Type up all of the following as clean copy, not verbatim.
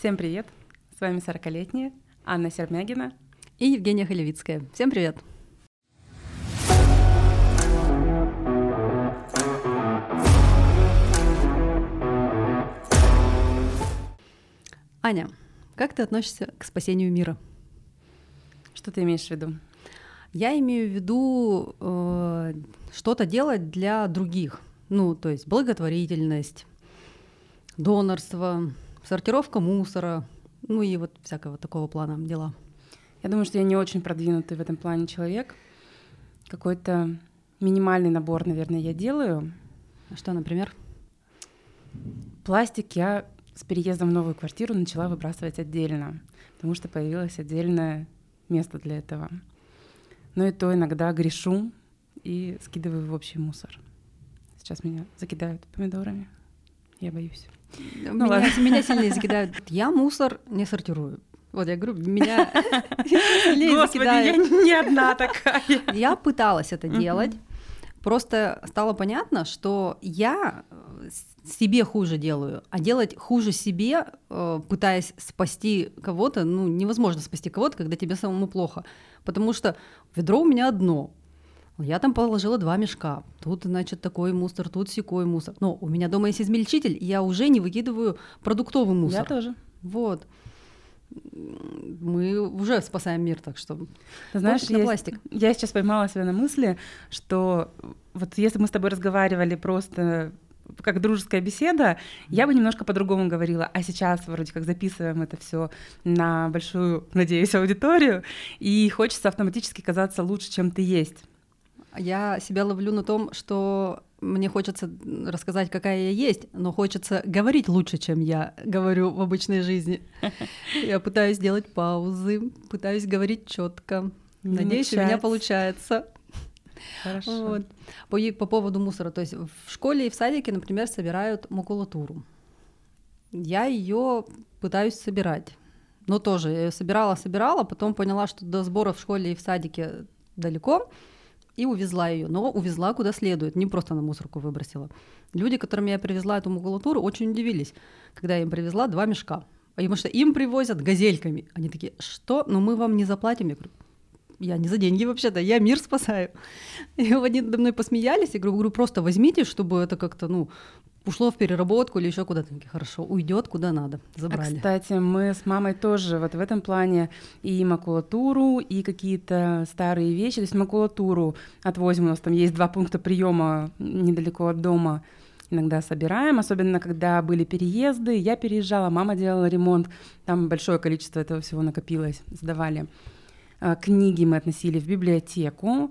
Всем привет! С вами 40-летняя Анна Сермягина и Евгения Халевицкая. Всем привет! Аня, как ты относишься к спасению мира? Что ты имеешь в виду? Я имею в виду что-то делать для других. Ну, то есть благотворительность, донорство, сортировка мусора, ну и вот всякого такого плана дела. Я думаю, что я не очень продвинутый в этом плане человек. Какой-то минимальный набор, наверное, я делаю. Что, например? Пластик я с переездом в новую квартиру начала выбрасывать отдельно, потому что появилось отдельное место для этого. Но и то иногда грешу и скидываю в общий мусор. Сейчас меня закидают помидорами. Я боюсь. Меня сильнее закидают. Я мусор не сортирую. Вот я говорю, меня сильнее закидают. Господи, я не одна такая. Я пыталась это делать. Просто стало понятно, что я себе хуже делаю. А делать хуже себе, пытаясь спасти кого-то, ну, невозможно спасти кого-то, когда тебе самому плохо. Потому что ведро у меня одно. Я там положила 2 мешка. Тут, значит, такой мусор, тут сякой мусор. Но у меня дома есть измельчитель, и я уже не выкидываю продуктовый мусор. Я тоже. Вот. Мы уже спасаем мир, так что... Ты знаешь, я сейчас поймала себя на мысли, что вот если мы с тобой разговаривали просто как дружеская беседа, я бы немножко по-другому говорила. А сейчас вроде как записываем это все на большую, надеюсь, аудиторию, и хочется автоматически казаться лучше, чем ты есть. Я себя ловлю на том, что мне хочется рассказать, какая я есть, но хочется говорить лучше, чем я говорю в обычной жизни. Я пытаюсь делать паузы, пытаюсь говорить четко. Надеюсь, у меня получается. Хорошо. Вот. По поводу мусора. То есть в школе и в садике, например, собирают макулатуру. Я ее пытаюсь собирать. Но тоже я ее собирала, потом поняла, что до сбора в школе и в садике далеко. И увезла ее, но увезла куда следует, не просто на мусорку выбросила. Люди, которым я привезла эту макулатуру, очень удивились, когда я им привезла 2 мешка. Потому что им привозят газельками. Они такие, что? Ну мы вам не заплатим. Я говорю, я не за деньги вообще-то, я мир спасаю. И они надо мной посмеялись, я говорю, просто возьмите, чтобы это как-то, ну, ушло в переработку или еще куда-то. Такие, хорошо, уйдет куда надо, забрали. А, кстати, мы с мамой тоже вот в этом плане и макулатуру, и какие-то старые вещи, то есть макулатуру отвозим, у нас там есть 2 пункта приема недалеко от дома, иногда собираем, особенно когда были переезды, я переезжала, мама делала ремонт, там большое количество этого всего накопилось, сдавали. Книги мы относили в библиотеку,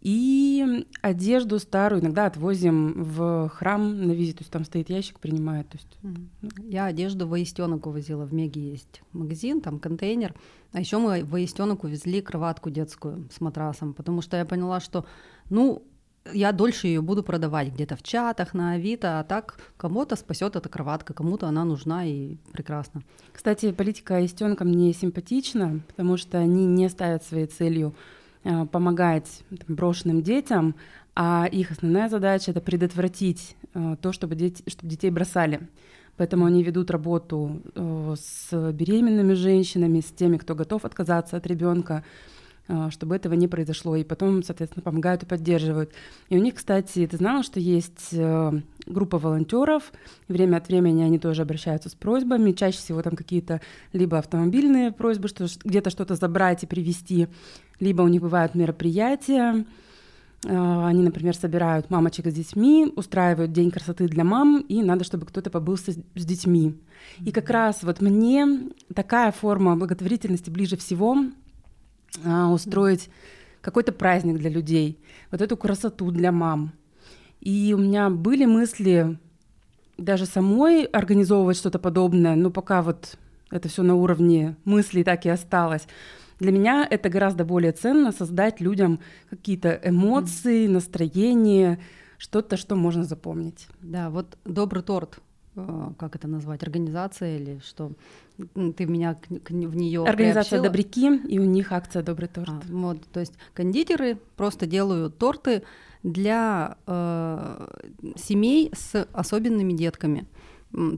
и одежду старую иногда отвозим в храм на визит, то есть там стоит ящик, принимает. То есть... Я одежду воистёнок увозила, в Меге есть магазин, там контейнер. А еще мы воистёнок увезли кроватку детскую с матрасом, потому что я поняла, что я дольше ее буду продавать где-то в чатах, на Авито, а так кому-то спасет эта кроватка, кому-то она нужна и прекрасно. Кстати, политика аистёнка мне симпатична, потому что они не ставят своей целью помогать там брошенным детям, а их основная задача — это предотвратить то, чтобы детей бросали. Поэтому они ведут работу с беременными женщинами, с теми, кто готов отказаться от ребенка, чтобы этого не произошло, и потом, соответственно, помогают и поддерживают. И у них, кстати, ты знала, что есть группа волонтеров, время от времени они тоже обращаются с просьбами, чаще всего там какие-то либо автомобильные просьбы, что где-то что-то забрать и привезти, либо у них бывают мероприятия, они, например, собирают мамочек с детьми, устраивают день красоты для мам, и надо, чтобы кто-то побыл с детьми. И как раз вот мне такая форма благотворительности ближе всего — устроить какой-то праздник для людей, вот эту красоту для мам. И у меня были мысли даже самой организовывать что-то подобное, но пока вот это все на уровне мыслей так и осталось. Для меня это гораздо более ценно — создать людям какие-то эмоции, настроение, что-то, что можно запомнить. Да, вот «Добрый торт». Как это назвать, организация или что? Ты меня в неё Организация приобщила. Добряки, и у них акция «Добрый торт». Вот, то есть кондитеры просто делают торты для семей с особенными детками.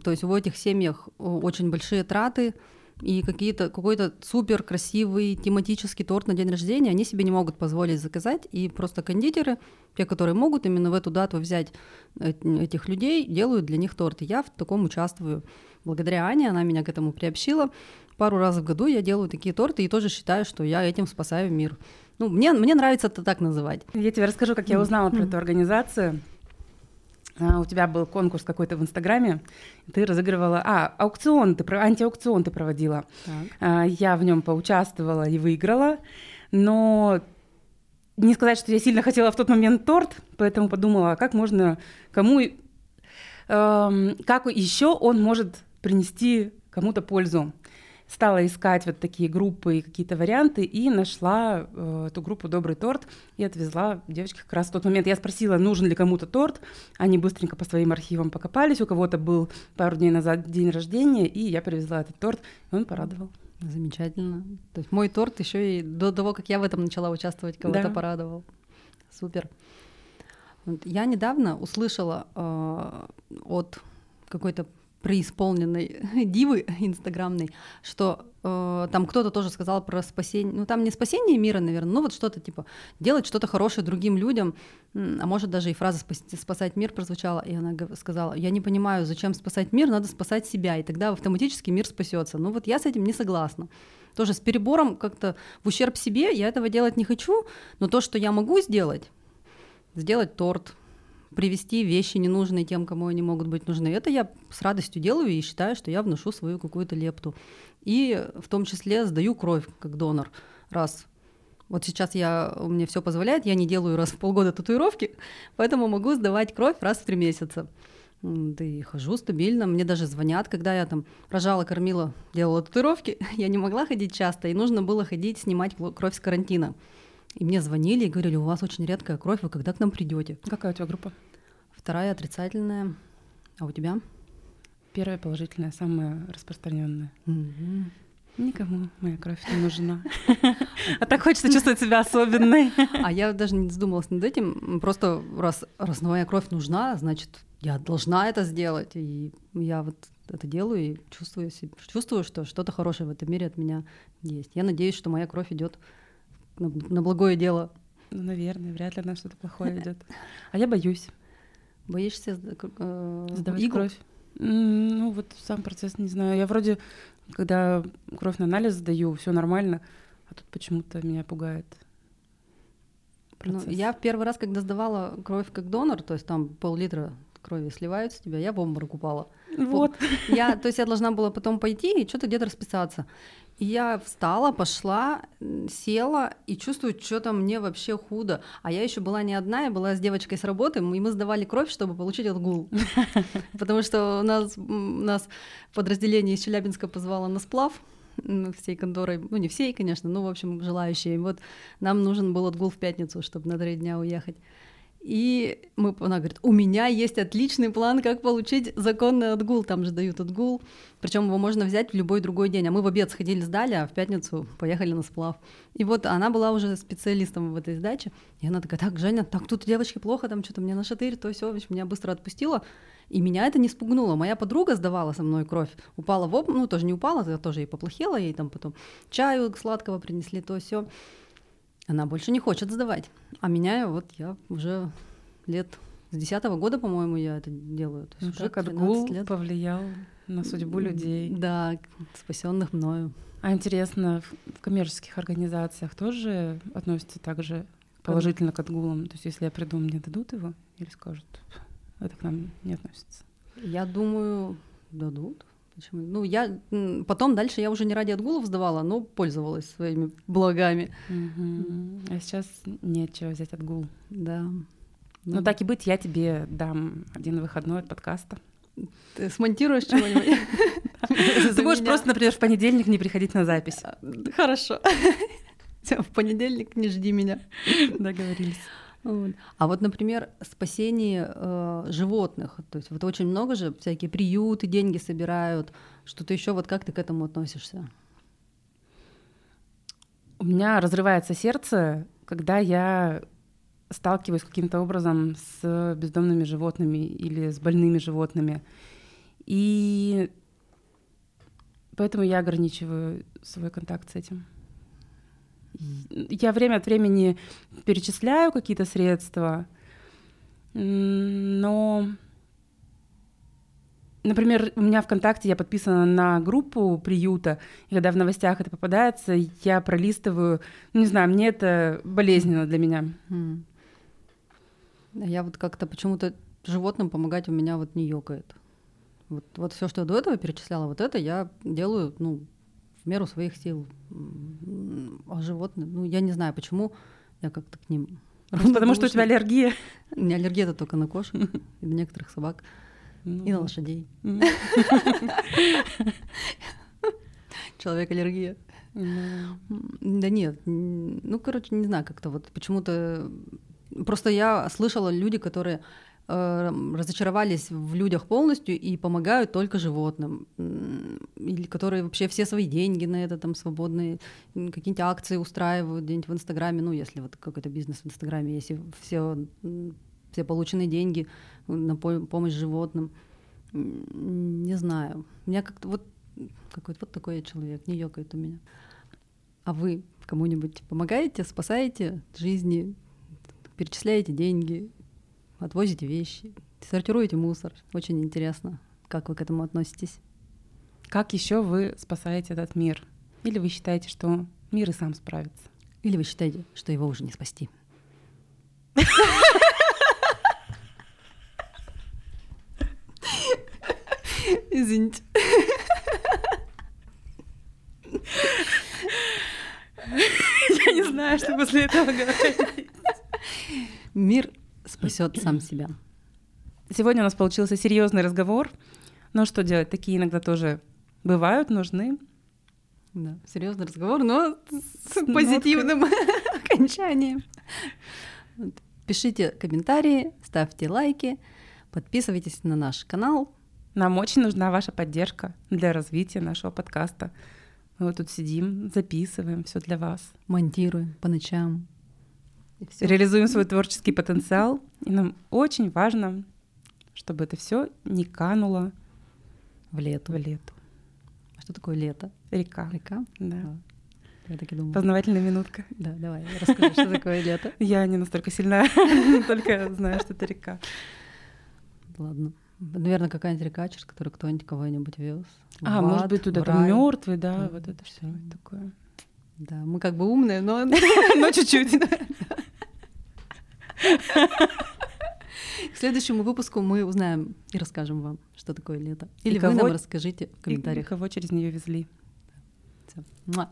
То есть в этих семьях очень большие траты, и какой-то супер красивый тематический торт на день рождения они себе не могут позволить заказать, и просто кондитеры, те, которые могут именно в эту дату взять этих людей, делают для них торты. Я в таком участвую. Благодаря Ане, она меня к этому приобщила. Пару раз в году я делаю такие торты и тоже считаю, что я этим спасаю мир. Ну, мне нравится это так называть. Я тебе расскажу, как я узнала про эту организацию. У тебя был конкурс какой-то в Инстаграме, ты разыгрывала... Аукцион, антиаукцион ты проводила. Так. Я в нем поучаствовала и выиграла, но не сказать, что я сильно хотела в тот момент торт, поэтому подумала, как можно, кому... Как еще он может принести кому-то пользу. Стала искать вот такие группы и какие-то варианты, и нашла эту группу «Добрый торт» и отвезла девочке как раз в тот момент. Я спросила, нужен ли кому-то торт. Они быстренько по своим архивам покопались. У кого-то был пару дней назад день рождения, и я привезла этот торт, и он порадовал. Замечательно. То есть мой торт еще и до того, как я в этом начала участвовать, кого-то порадовал. Супер. Я недавно услышала от какой-то преисполненной дивы инстаграмной, что там кто-то тоже сказал про спасение, ну там не спасение мира, наверное, но вот что-то типа делать что-то хорошее другим людям, а может даже и фраза «спасать мир» прозвучала, и она сказала: я не понимаю, зачем спасать мир, надо спасать себя, и тогда автоматически мир спасется. Ну вот я с этим не согласна. Тоже с перебором как-то в ущерб себе я этого делать не хочу, но то, что я могу сделать торт, привести вещи ненужные тем, кому они могут быть нужны. Это я с радостью делаю и считаю, что я вношу свою какую-то лепту. И в том числе сдаю кровь как донор. Раз. Вот сейчас мне все позволяет, я не делаю раз в полгода татуировки, поэтому могу сдавать кровь раз в 3 месяца. Да и хожу стабильно. Мне даже звонят, когда я там рожала, кормила, делала татуировки. Я не могла ходить часто, и нужно было ходить, снимать кровь с карантина. И мне звонили и говорили: у вас очень редкая кровь, вы когда к нам придете? Какая у тебя группа? 2 отрицательная. А у тебя? 1 положительная, самая распространенная. Mm-hmm. Никому моя кровь не нужна. А так хочется чувствовать себя особенной. А я даже не задумалась над этим. Просто раз моя кровь нужна, значит, я должна это сделать. И я вот это делаю и чувствую, что что-то хорошее в этом мире от меня есть. Я надеюсь, что моя кровь идет на благое дело. Ну, наверное, вряд ли она что-то плохое идет. А я боюсь. Боишься сдавать кровь? Ну, вот сам процесс не знаю. Я вроде, когда кровь на анализ сдаю, все нормально, а тут почему-то меня пугает процесс. Ну, я в первый раз, когда сдавала кровь как донор, то есть там 0,5 литра крови сливают с тебя, я в обморок упала. Вот. То есть я должна была потом пойти и что-то где-то расписаться. И я встала, пошла, села и чувствую, что-то мне вообще худо. А я еще была не одна, я была с девочкой с работы, и мы сдавали кровь, чтобы получить отгул. Потому что нас подразделение из Челябинска позвало на сплав всей конторой. Ну, не всей, конечно, но, в общем, желающие. И вот нам нужен был отгул в пятницу, чтобы на 3 дня уехать. И она говорит: у меня есть отличный план, как получить законный отгул. Там же дают отгул. Причем его можно взять в любой другой день. А мы в обед сходили, сдали, а в пятницу поехали на сплав. И вот она была уже специалистом в этой сдаче. И она такая: так, Женя, так тут девочки плохо, там что-то мне нашатырь, то все, в общем, меня быстро отпустила. И меня это не спугнуло. Моя подруга сдавала со мной кровь. Упала в обморок, ну тоже не упала, я тоже ей поплохело, ей там потом чаю сладкого принесли, то все. Она больше не хочет сдавать. А меня, вот я уже лет с 10-го года, по-моему, я это делаю. То есть уже как отгул повлиял на судьбу людей. Да, спасенных мною. А интересно, в коммерческих организациях тоже относятся также положительно к отгулам? То есть если я приду, мне дадут его или скажут: это к нам не относится? Я думаю, дадут. Почему? Ну, я потом дальше я уже не ради отгулов сдавала, но пользовалась своими благами. А сейчас нечего взять отгул. Да. Ну, так и быть, я тебе дам 1 выходной от подкаста. Ты смонтируешь чего-нибудь? Ты можешь просто, например, в понедельник не приходить на запись. Хорошо. В понедельник не жди меня. Договорились. А вот, например, спасение животных, то есть вот очень много же всякие приюты, деньги собирают, что-то еще, вот как ты к этому относишься? У меня разрывается сердце, когда я сталкиваюсь каким-то образом с бездомными животными или с больными животными. И поэтому я ограничиваю свой контакт с этим. Я время от времени перечисляю какие-то средства, но, например, у меня ВКонтакте я подписана на группу приюта, и когда в новостях это попадается, я пролистываю, не знаю, мне это болезненно для меня. Я вот как-то почему-то животным помогать у меня вот не ёкает. Вот все, что я до этого перечисляла, вот это я делаю, в меру своих сил. А животные, я не знаю, почему я как-то к ним... Потому что у тебя аллергия. У меня аллергия это только на кошек, и на некоторых собак, и на лошадей. Человек аллергия. Да нет, не знаю, как-то вот почему-то... Просто я слышала люди, которые разочаровались в людях полностью и помогают только животным, или которые вообще все свои деньги на это, свободные какие-нибудь акции устраивают где-нибудь в Инстаграме, если вот какой-то бизнес в Инстаграме, если все полученные деньги на помощь животным, не знаю. У меня как-то вот какой-то вот такой я человек, не ёкает у меня. А вы кому-нибудь помогаете, спасаете жизни, перечисляете деньги, отвозите вещи, сортируете мусор. Очень интересно, как вы к этому относитесь. Как еще вы спасаете этот мир? Или вы считаете, что мир и сам справится? Или вы считаете, что его уже не спасти? Извините. Я не знаю, что после этого говорить. Мир спасет сам себя. Сегодня у нас получился серьезный разговор. Но что делать? Такие иногда тоже бывают, нужны. Да, серьезный разговор, но с позитивным окончанием. Пишите комментарии, ставьте лайки, подписывайтесь на наш канал. Нам очень нужна ваша поддержка для развития нашего подкаста. Мы вот тут сидим, записываем все для вас. Монтируем по ночам. Реализуем свой творческий потенциал. И нам очень важно, чтобы это все не кануло в лету. Что такое лето? Река. Да. Я так и думала. Познавательная минутка. Да, давай, расскажи, что такое лето. Я не настолько сильна, только знаю, что это река. Ладно. Наверное, какая-нибудь река, через которую кто-нибудь кого-нибудь вез. А, может быть, туда там мертвый, да, вот это все такое. Да, мы как бы умные, но чуть-чуть. К следующему выпуску мы узнаем и расскажем вам, что такое лето. Или вы нам расскажите в комментариях. И кого через нее везли. Все.